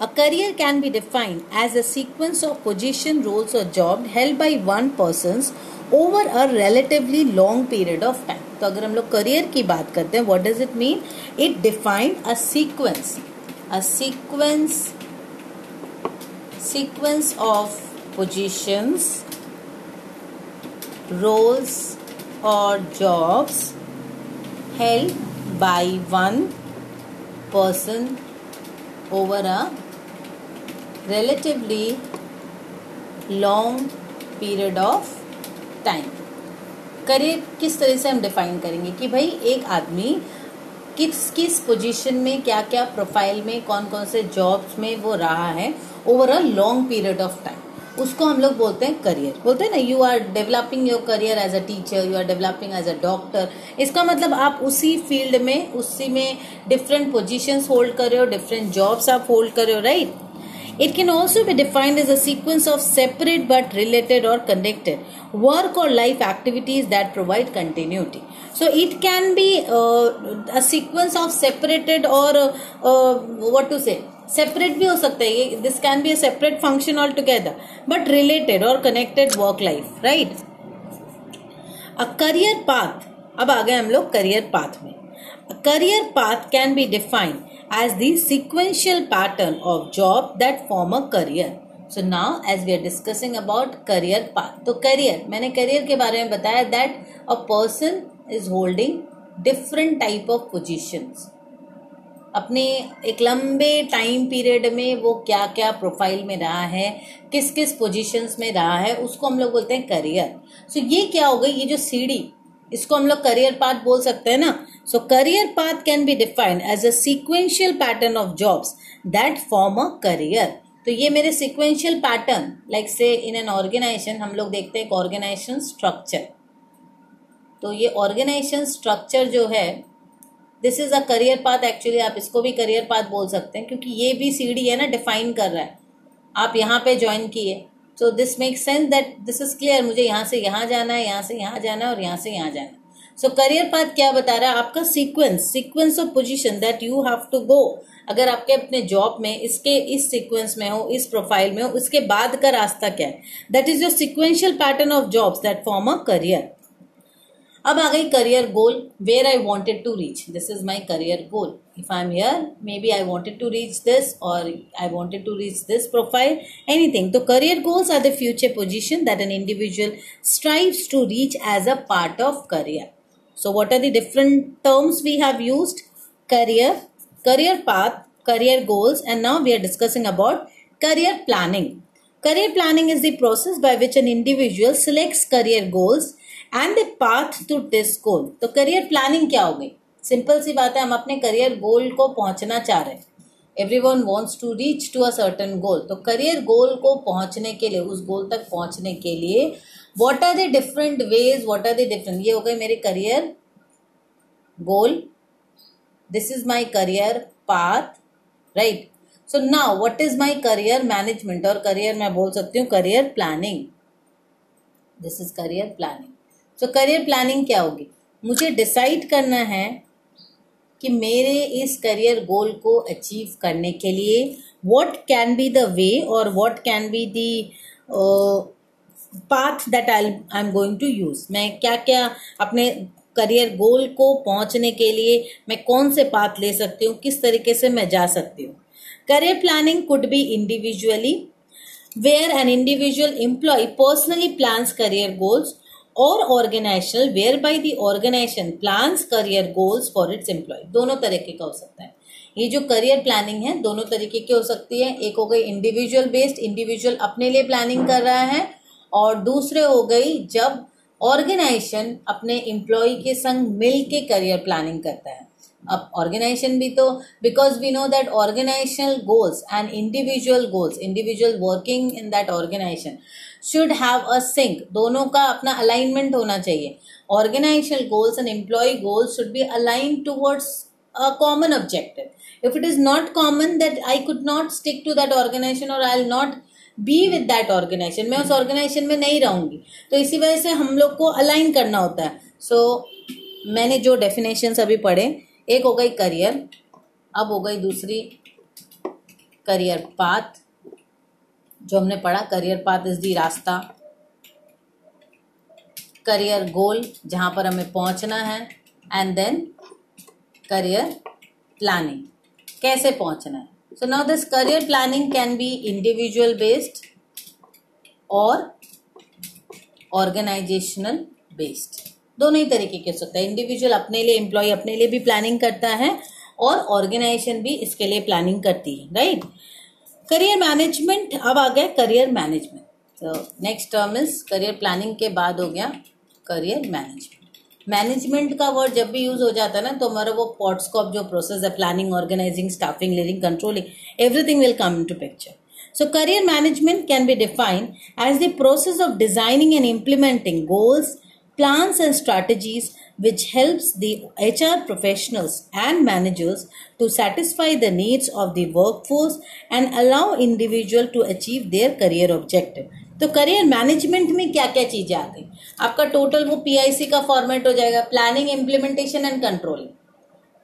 A career can be defined as a sequence of position, roles or jobs held by one person over a relatively long period of time. तो अगर हम लोग career की बात करते हैं, what does it mean? It defined a sequence of positions, roles or jobs held by one person over a relatively long period of time. Career किस तरह से हम डिफाइन करेंगे कि भाई एक आदमी किस किस पोजीशन में, क्या क्या प्रोफाइल में, कौन कौन से जॉब्स में वो रहा है over a long period of time, उसको हम लोग बोलते हैं करियर. बोलते हैं ना, you are developing your career as a teacher, you are developing as a doctor. इसका मतलब आप उसी फील्ड में, उसी में डिफरेंट पोजीशंस होल्ड कर रहे हो, डिफरेंट जॉब्स आप होल्ड कर रहे हो, right. It can also be defined as a sequence of separate but related or connected work or life activities that provide continuity. So it can be a sequence of separated or what to say, separate भी हो सकता है. This can be a separate function altogether but related or connected work life, right? A career path. अब आ गए हम लोग career path में. A career path can be defined as the sequential pattern of job that form a career. So now as we are discussing about career path, तो career, मैंने career के बारे में बताया that a person is holding different type of positions. अपने एक लंबे time period में वो क्या क्या प्रोफाइल में रहा है, किस किस पोजिशंस में रहा है, उसको हम लोग बोलते हैं करियर. सो ये क्या हो गई, ये जो सीढ़ी, इसको हम लोग करियर पाथ बोल सकते हैं ना. So career path can be defined as a sequential pattern of jobs that form a career. तो ये मेरे सीक्वेंशियल पैटर्न, लाइक से इन एन ऑर्गेनाइजेशन हम लोग देखते हैं एक ऑर्गेनाइजेशन स्ट्रक्चर. तो ये ऑर्गेनाइजेशन स्ट्रक्चर जो है, this is a career path. Actually आप इसको भी करियर पाथ बोल सकते हैं क्योंकि ये भी सीढ़ी है ना, डिफाइन कर रहा है. आप यहाँ पे ज्वाइन किए, so this makes sense that this is clear, मुझे यहाँ से यहाँ जाना है, यहाँ से यहाँ जाना है और यहाँ से यहाँ जाना है. सो करियर पाथ क्या बता रहा है, आपका sequence of position that you have to go. अगर आपके अपने जॉब में इसके इस सीक्वेंस में हो, इस प्रोफाइल में हो, उसके बाद का रास्ता क्या है, that is your sequential pattern of jobs that form a career. अब आ गई career goal, where I wanted to reach. This is my career goal. If I'm here, maybe I wanted to reach this or I wanted to reach this profile, anything. So career goals are the future position that an individual strives to reach as a part of career. So what are the different terms we have used? Career, career path, career goals, and now we are discussing about career planning. Career planning is the process by which an individual selects career goals and the path to this goal. So career planning क्या होगी? Simple सी बात है, हम अपने career goal को पहुंचना चाह रहे हैं. Every one wants to reach to a certain goal. तो करियर गोल को पहुंचने के लिए, उस गोल तक पहुंचने के लिए, what are the different ways, what are the different, ये हो गए मेरे career goal. This is my career path, right. So now what is my career management, और करियर मैं बोल सकती हूँ career planning. This is career planning. So career planning क्या होगी, मुझे डिसाइड करना है कि मेरे इस करियर गोल को अचीव करने के लिए what can be the way और what can be the path that I am going to use. मैं क्या क्या अपने करियर गोल को पहुंचने के लिए मैं कौन से पाथ ले सकती हूँ, किस तरीके से मैं जा सकती हूँ. Career planning could be individually where an individual employ personally plans career goals, और organisational whereby the organization plans career goals for its employee. दोनों तरीके का हो सकता है. ये जो करियर प्लानिंग है दोनों तरीके की हो सकती है. एक हो गई इंडिविजुअल बेस्ड, इंडिविजुअल अपने लिए प्लानिंग कर रहा है, और दूसरे हो गई जब ऑर्गेनाइजेशन अपने एम्प्लॉय के संग मिल के करियर प्लानिंग करता है. अब ऑर्गेनाइजेशन भी तो, because we know that organisational goals and individual goals, individual working in that organisation should have a sync. दोनों का अपना alignment होना चाहिए. Organizational goals and employee goals should be aligned towards a common objective. If it is not common, that I could not stick to that organization or I'll not be with that organization. मैं उस organization में नहीं रहूँगी. तो इसी वजह से हम लोग को align करना होता है. So मैंने जो definitions अभी पढ़े, एक हो गई career, अब हो गई दूसरी करियर पाथ जो हमने पढ़ा, करियर पाथ इज दी रास्ता, करियर गोल जहां पर हमें पहुंचना है, एंड देन करियर प्लानिंग कैसे पहुंचना है. So now this career planning can be individual based or organizational based. दोनों ही तरीके के हो सकता है. इंडिविजुअल अपने लिए, एम्प्लॉय अपने लिए भी प्लानिंग करता है और ऑर्गेनाइजेशन भी इसके लिए प्लानिंग करती है, राइट. करियर मैनेजमेंट, अब आ गए करियर मैनेजमेंट. तो next term is career planning के बाद हो गया करियर मैनेजमेंट. मैनेजमेंट का वर्ड जब भी यूज हो जाता है ना, तो हमारा वो पॉट्स कॉप जो प्रोसेस है, planning, organising, staffing, leading, controlling, everything will come to picture. So career management can be defined as the process of designing and implementing goals, plans and strategies which helps the HR professionals and managers to satisfy the needs of the workforce and allow individual to achieve their career objective. तो career management में क्या क्या चीजें आ गई, आपका total वो PIC का format हो जाएगा, planning, implementation and controlling.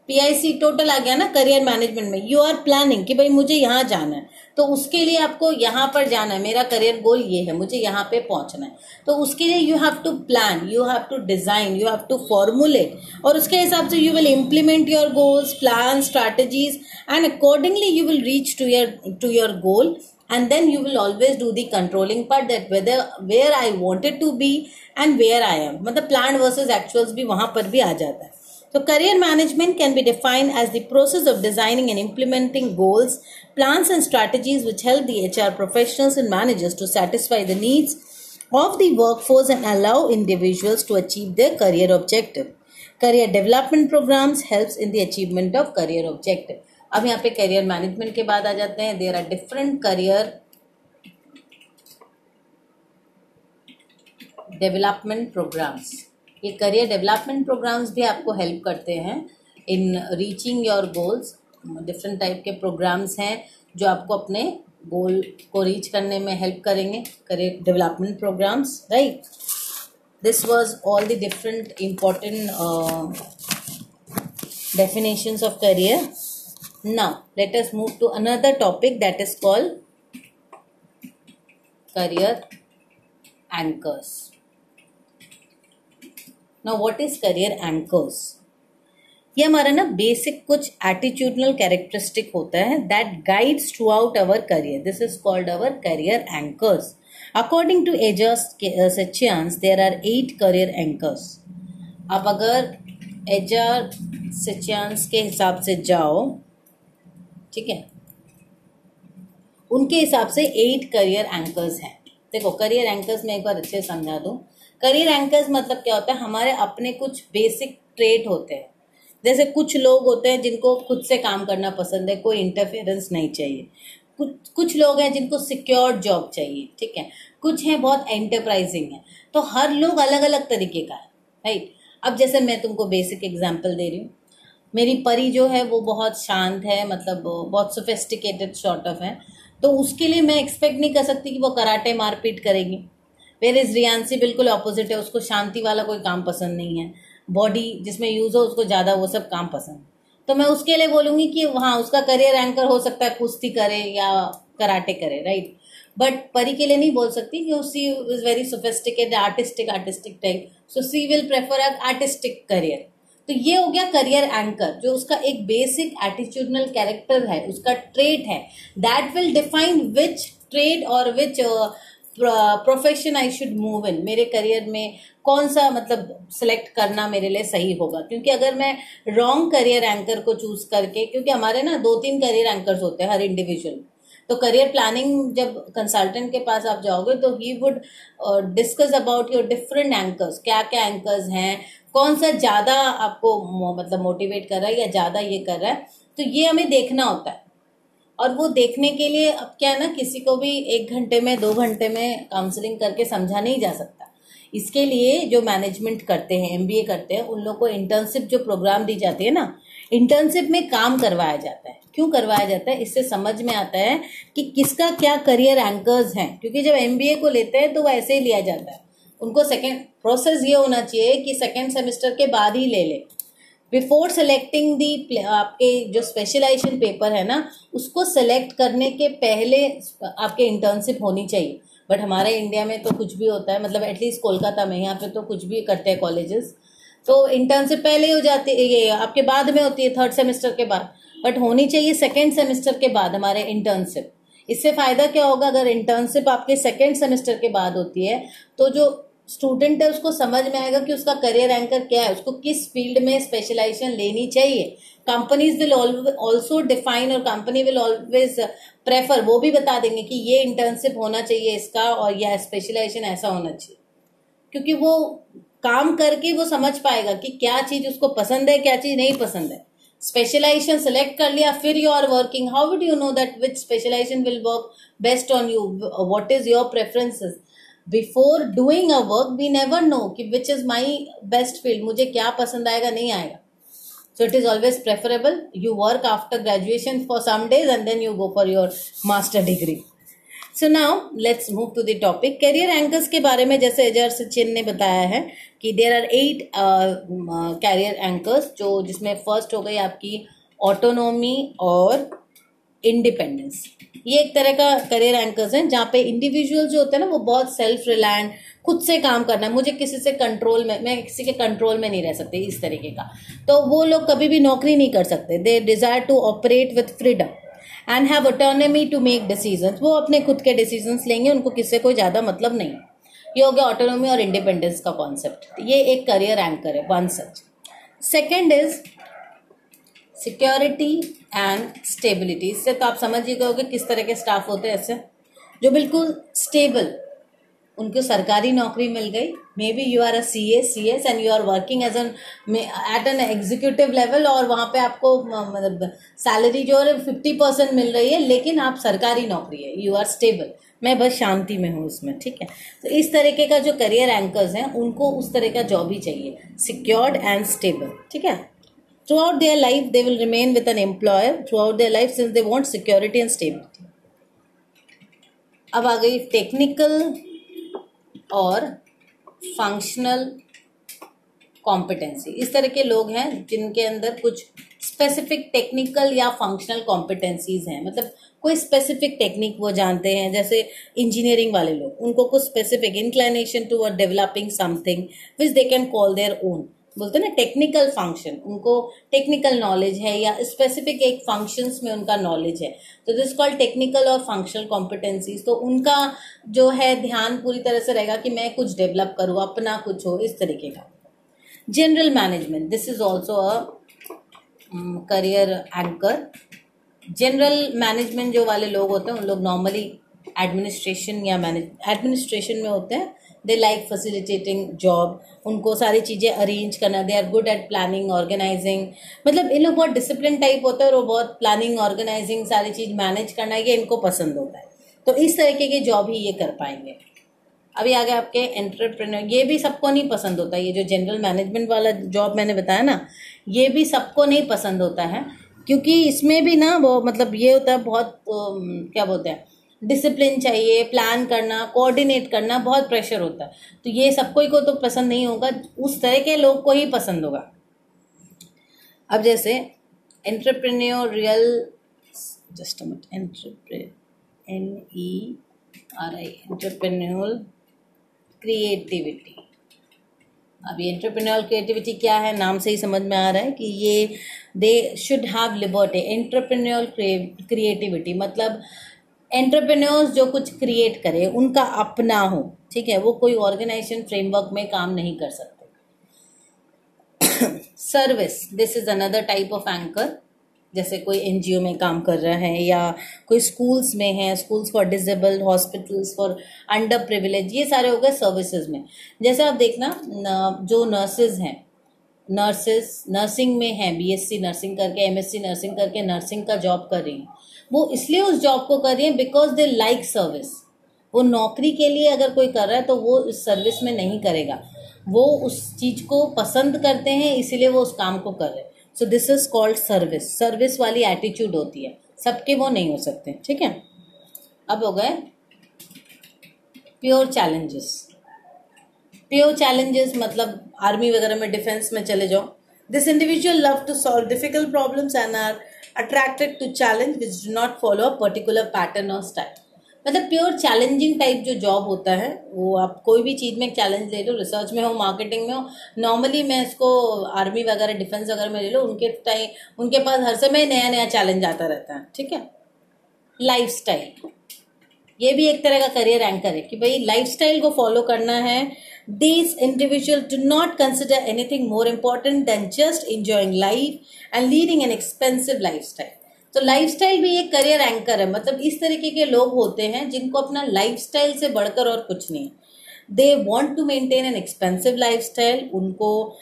PIC total आ गया ना करियर मैनेजमेंट में. यू आर प्लानिंग कि भाई मुझे यहाँ जाना है, तो उसके लिए आपको यहाँ पर जाना है, मेरा करियर गोल ये है, मुझे यहाँ पे पहुँचना है, तो उसके लिए you have to plan, you have to design, you have to formulate, और उसके हिसाब से you will implement your goals, plan, strategies, and accordingly you will reach to your goal, and then you will always do the controlling part, that whether where I wanted to be and where I am. मतलब plan versus actuals भी वहाँ पर भी आ जाता है. So career management can be defined as the process of designing and implementing goals, plans and strategies which help the HR professionals and managers to satisfy the needs of the workforce and allow individuals to achieve their career objective. Career development programs helps in the achievement of career objective. अब यहाँ पे career management के बाद आ जाते हैं. There are different career development programs. ये career development programmes भी आपको हेल्प करते हैं in reaching your goals. Different type के प्रोग्राम्स हैं जो आपको अपने गोल को रीच करने में हेल्प करेंगे, career development programmes, right. This was all the different important definitions of career. Now let us move to another topic that is called career anchors. Now what is career anchors? ये हमारा ना basic कुछ attitudinal characteristic होता है that guides throughout our career. This is called our career anchors. According to Ajay Sachin, there are 8 career anchors. अब अगर Ajay Sachin के हिसाब से जाओ, ठीक है, उनके हिसाब से 8 करियर एंकर्स हैं. देखो करियर एंकर्स में एक बार अच्छे समझा दूँ. करियर एंकर्स मतलब क्या होता है, हमारे अपने कुछ बेसिक ट्रेट होते हैं. जैसे कुछ लोग होते हैं जिनको खुद से काम करना पसंद है, कोई इंटरफेरेंस नहीं चाहिए. कुछ लोग हैं जिनको सिक्योर्ड जॉब चाहिए, ठीक है. कुछ हैं बहुत एंटरप्राइजिंग है. तो हर लोग अलग अलग तरीके का है, राइट. अब जैसे मैं तुमको बेसिक एग्जाम्पल दे रही हूँ. मेरी परी जो है वो बहुत शांत है, मतलब बहुत सोफिस्टिकेटेड शॉर्ट ऑफ है, तो उसके लिए मैं एक्सपेक्ट नहीं कर सकती कि वो कराटे मारपीट करेगी. वेर इज रियांसी बिल्कुल ऑपोजिट है, उसको शांति वाला कोई काम पसंद नहीं है, बॉडी जिसमें यूज हो उसको ज़्यादा वो सब काम पसंद है. तो मैं उसके लिए बोलूँगी कि हाँ उसका करियर एंकर हो सकता है कुश्ती करे या कराटे करे, राइट. बट परी के लिए नहीं बोल सकती कि she is very sophisticated, artistic type, so she will prefer a artistic career. तो ये हो गया करियर एंकर, जो उसका एक बेसिक एटीट्यूडनल कैरेक्टर है, उसका ट्रेट है, that will define which trade और which profession I should move in. मेरे करियर में कौन सा मतलब सिलेक्ट करना मेरे लिए सही होगा, क्योंकि अगर मैं रॉन्ग करियर एंकर को चूज करके, क्योंकि हमारे ना 2-3 करियर एंकर्स होते हैं हर इंडिविजुअल. तो करियर प्लानिंग जब कंसल्टेंट के पास आप जाओगे तो he would discuss about your different anchors, क्या क्या एंकर्स हैं, कौन सा ज़्यादा आपको मतलब मोटिवेट कर रहा है या ज़्यादा ये कर रहा है. तो ये हमें देखना होता है, और वो देखने के लिए अब क्या है ना, किसी को भी 1 घंटे में 2 घंटे में काउंसलिंग करके समझा नहीं जा सकता. इसके लिए जो मैनेजमेंट करते हैं, एमबीए करते हैं, उन लोगों को इंटर्नशिप जो प्रोग्राम दी जाती है ना, इंटर्नशिप में काम करवाया जाता है. क्यों करवाया जाता है, इससे समझ में आता है कि किसका क्या करियर एंकर्स हैं. क्योंकि जब एमबीए को लेते हैं तो वो ऐसे ही लिया जाता है, उनको सेकेंड प्रोसेस ये होना चाहिए कि सेकेंड सेमेस्टर के बाद ही ले ले. बिफोर सेलेक्टिंग दी आपके जो स्पेशलाइजेशन पेपर है ना, उसको सेलेक्ट करने के पहले आपके इंटर्नशिप होनी चाहिए। बट हमारे इंडिया में तो कुछ भी होता है, मतलब एटलीस्ट कोलकाता में, यहाँ पे तो कुछ भी करते हैं कॉलेजेस, तो इंटर्नशिप पहले हो जाती है, ये आपके बाद में होती है थर्ड सेमेस्टर के बाद, बट होनी चाहिए सेकेंड सेमेस्टर के बाद हमारे इंटर्नशिप। इससे फ़ायदा क्या होगा, अगर इंटर्नशिप आपके सेकेंड सेमेस्टर के बाद होती है तो जो स्टूडेंट है उसको समझ में आएगा कि उसका करियर एंकर क्या है, उसको किस फील्ड में स्पेशलाइजेशन लेनी चाहिए। कंपनीज विल ऑल्सो डिफाइन और कंपनी विल ऑलवेज प्रेफर, वो भी बता देंगे कि ये इंटर्नशिप होना चाहिए इसका और यह स्पेशलाइजेशन ऐसा होना चाहिए, क्योंकि वो काम करके वो समझ पाएगा कि क्या चीज़ उसको पसंद है क्या चीज़ नहीं पसंद है। स्पेशलाइजेशन सेलेक्ट कर लिया, फिर you are working, how would you know that which specialisation will work best on you, what is your preferences. Before doing a work we never know कि which is my best field, मुझे क्या पसंद आएगा नहीं आएगा। So it is always preferable you work after graduation for some days and then you go for your master degree. So now let's move to the topic career anchors के बारे में। जैसे अजय सचिन ने बताया है कि देयर आर 8 कैरियर एंकर्स, जो जिसमें फर्स्ट हो गई आपकी ऑटोनॉमी और इंडिपेंडेंस। ये एक तरह का करियर एंकर्स हैं जहाँ पे इंडिविजुअल जो होते हैं ना वो बहुत सेल्फ रिलायंट, खुद से काम करना, मुझे किसी से कंट्रोल में, मैं किसी के कंट्रोल में नहीं रह सकती, इस तरीके का। तो वो लोग कभी भी नौकरी नहीं कर सकते, they desire to operate with freedom and have autonomy to make decisions. वो अपने खुद के डिसीजंस लेंगे, उनको किससे कोई ज़्यादा मतलब नहीं। ये हो गया ऑटोनॉमी और इंडिपेंडेंस का कॉन्सेप्ट। ये एक करियर एंकर है, one such. Second is security and stability. इससे तो आप समझ ही गए किस तरह के स्टाफ होते हैं ऐसे, जो बिल्कुल स्टेबल, उनको सरकारी नौकरी मिल गई। Maybe you are a CS and you are working as an at an executive level, और वहाँ पे आपको मतलब सैलरी जो है 50% मिल रही है, लेकिन आप सरकारी नौकरी है, यू आर स्टेबल, मैं बस शांति में हूँ उसमें, ठीक है। तो इस तरीके का जो करियर एंकर्स हैं उनको उस तरह का जॉब ही चाहिए, सिक्योर्ड एंड स्टेबल, ठीक है। Throughout their life, they will remain with an employer throughout their life since they want security and stability. अब आ गई technical और functional competency। इस तरह के लोग हैं जिनके अंदर कुछ specific technical या functional competencies हैं, मतलब कोई specific technique वो जानते हैं। जैसे engineering वाले लोग, उनको कुछ specific inclination toward developing something which they can call their own, बोलते हैं ना टेक्निकल फंक्शन, उनको टेक्निकल नॉलेज है या स्पेसिफिक एक फंक्शंस में उनका नॉलेज है, तो दिस कॉल्ड टेक्निकल और फंक्शनल कॉम्पिटेंसीज। तो उनका जो है ध्यान पूरी तरह से रहेगा कि मैं कुछ डेवलप करूँ, अपना कुछ हो, इस तरीके का। General management, this is also a career anchor. General management जो वाले लोग होते हैं उन लोग नॉर्मली एडमिनिस्ट्रेशन या एडमिनिस्ट्रेशन में होते हैं। दे लाइक फैसिलिटेटिंग जॉब, उनको सारी चीज़ें अरेंज करना, they are good at planning organising, मतलब इन लोग बहुत डिसिप्लिन टाइप होता है और वो बहुत प्लानिंग ऑर्गेनाइजिंग सारी चीज़ मैनेज करना ये इनको पसंद होता है, तो इस तरीके के जॉब ही ये कर पाएंगे। अभी आगे आपके एंटरप्रेन्योर, ये भी सबको नहीं पसंद होता, ये जो जनरल मैनेजमेंट वाला जॉब मैंने बताया ना ये भी सबको नहीं पसंद होता है, क्योंकि इसमें भी ना वो मतलब ये होता है बहुत क्या बोलते हैं, डिसिप्लिन चाहिए, प्लान करना, कोऑर्डिनेट करना, बहुत प्रेशर होता है, तो ये सबको ही को तो पसंद नहीं होगा, उस तरह के लोग को ही पसंद होगा। अब जैसे entrepreneurial, just a minute, NERI entrepreneurial creativity. अब ये एंटरप्रेन्योरियल क्रिएटिविटी क्या है, नाम से ही समझ में आ रहा है कि ये they should have liberty. Entrepreneurial creativity मतलब एंटरप्रेन्योर्स जो कुछ क्रिएट करें उनका अपना हो, ठीक है, वो कोई ऑर्गेनाइजेशन फ्रेमवर्क में काम नहीं कर सकते। Service, this is another type of anchor. जैसे कोई NGO में काम कर रहा है या कोई स्कूल्स में है, schools for disabled, hospitals for under privilege, ये सारे हो गए सर्विसेज में। जैसे आप देखना जो नर्सेज हैं, नर्सेस नर्सिंग में हैं, BSc नर्सिंग करके, MSc नर्सिंग करके नर्सिंग का जॉब कर रही हैं, वो इसलिए उस जॉब को कर रही हैं बिकॉज दे लाइक सर्विस। वो नौकरी के लिए अगर कोई कर रहा है तो वो इस सर्विस में नहीं करेगा, वो उस चीज़ को पसंद करते हैं इसीलिए वो उस काम को कर रहे हैं। So this is called service, service वाली एटीट्यूड होती है, सबके वो नहीं हो सकते, ठीक है। अब हो गए प्योर चैलेंजेस। प्योर चैलेंजेस मतलब आर्मी वगैरह में, डिफेंस में चले जाओ, This individual love to solve difficult problems and are attracted to challenge which do not follow a particular pattern or style. मतलब प्योर चैलेंजिंग टाइप जो जॉब होता है वो आप कोई भी चीज़ में चैलेंज ले लो, रिसर्च में हो, मार्केटिंग में हो. नॉर्मली मैं इसको आर्मी वगैरह डिफेंस वगैरह में ले लो, उनके पास हर समय नया नया चैलेंज आता रहता है. ठीक है, लाइफस्टाइल ये भी एक तरह का करियर एंकर है कि भाई लाइफस्टाइल को फॉलो करना है. This individual do not consider anything more important than just enjoying life and leading an expensive lifestyle. तो लाइफस्टाइल भी एक करियर एंकर है. मतलब इस तरीके के लोग होते हैं जिनको अपना लाइफस्टाइल से बढ़कर और कुछ नहीं. They want to maintain an expensive lifestyle. उनको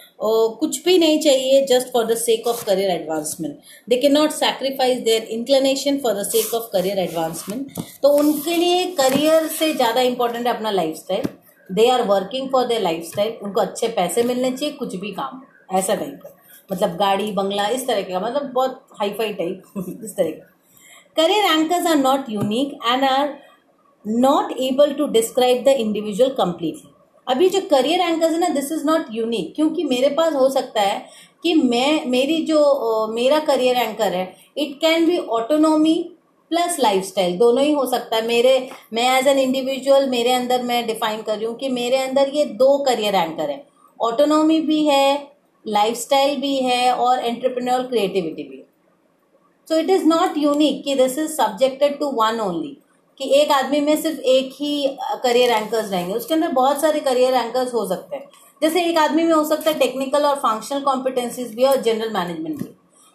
कुछ भी नहीं चाहिए just for the sake of career advancement. They can not sacrifice their inclination for the sake of career advancement. तो उनके लिए करियर से ज़्यादा इंपॉर्टेंट है अपना lifestyle. They are working for their lifestyle. उनको अच्छे पैसे मिलने चाहिए, कुछ भी काम ऐसा टाइप का, मतलब गाड़ी बंगला इस तरह का, मतलब बहुत हाईफाई टाइप इस तरह का. Career anchors are not unique and are not able to describe the individual completely. अभी जो करियर एंकर्स है ना, दिस इज़ नॉट यूनिक, क्योंकि मेरे पास हो सकता है कि मेरा करियर एंकर है, it can be autonomy plus lifestyle दोनों ही हो सकता है. मैं एज एन इंडिविजुअल, मेरे अंदर मैं डिफाइन कर रही हूँ कि मेरे अंदर ये दो करियर एंकर है, ऑटोनॉमी भी है, लाइफस्टाइल भी है और एंटरप्रेन्योर क्रिएटिविटी भी. So it is not unique कि this is subjected to one only, कि एक आदमी में सिर्फ एक ही करियर एंकर्स रहेंगे. उसके अंदर बहुत सारे करियर एंकर्स हो सकते हैं. जैसे एक आदमी में हो सकता है टेक्निकल और फंक्शनल कॉम्पिटेंसीज भी और जनरल मैनेजमेंट भी.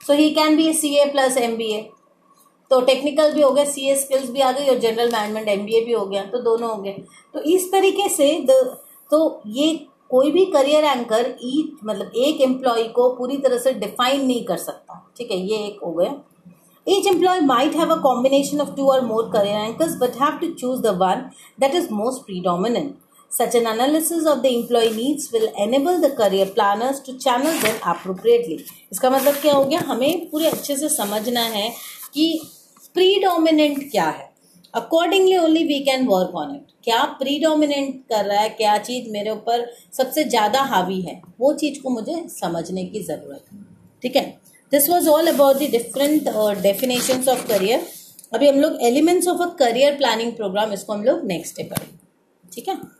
So he can be CA plus MBA. तो टेक्निकल भी हो गया, CA स्किल्स भी आ गई और जनरल मैनेजमेंट MBA भी हो गया, तो दोनों हो गए. तो इस तरीके से तो ये कोई भी करियर एंकर मतलब एक एम्प्लॉय को पूरी तरह से डिफाइन नहीं कर सकता. ठीक है, ये एक हो गया. Each employee might have a combination of two or more career anchors but have to choose the one that is most predominant. Such an analysis of the employee needs will enable the career planners to channel them appropriately. इसका मतलब क्या हो गया, हमें पूरे अच्छे से समझना है कि predominant क्या है. Accordingly only we can work on it. क्या predominant कर रहा है, क्या चीज़ मेरे ऊपर सबसे ज़्यादा हावी है, वो चीज़ को मुझे समझने की ज़रूरत है. ठीक है, this was all about the different definitions of career. अभी हम लोग elements of a career planning programme, इसको हम लोग नेक्स्ट डे पढ़ेंगे. ठीक है.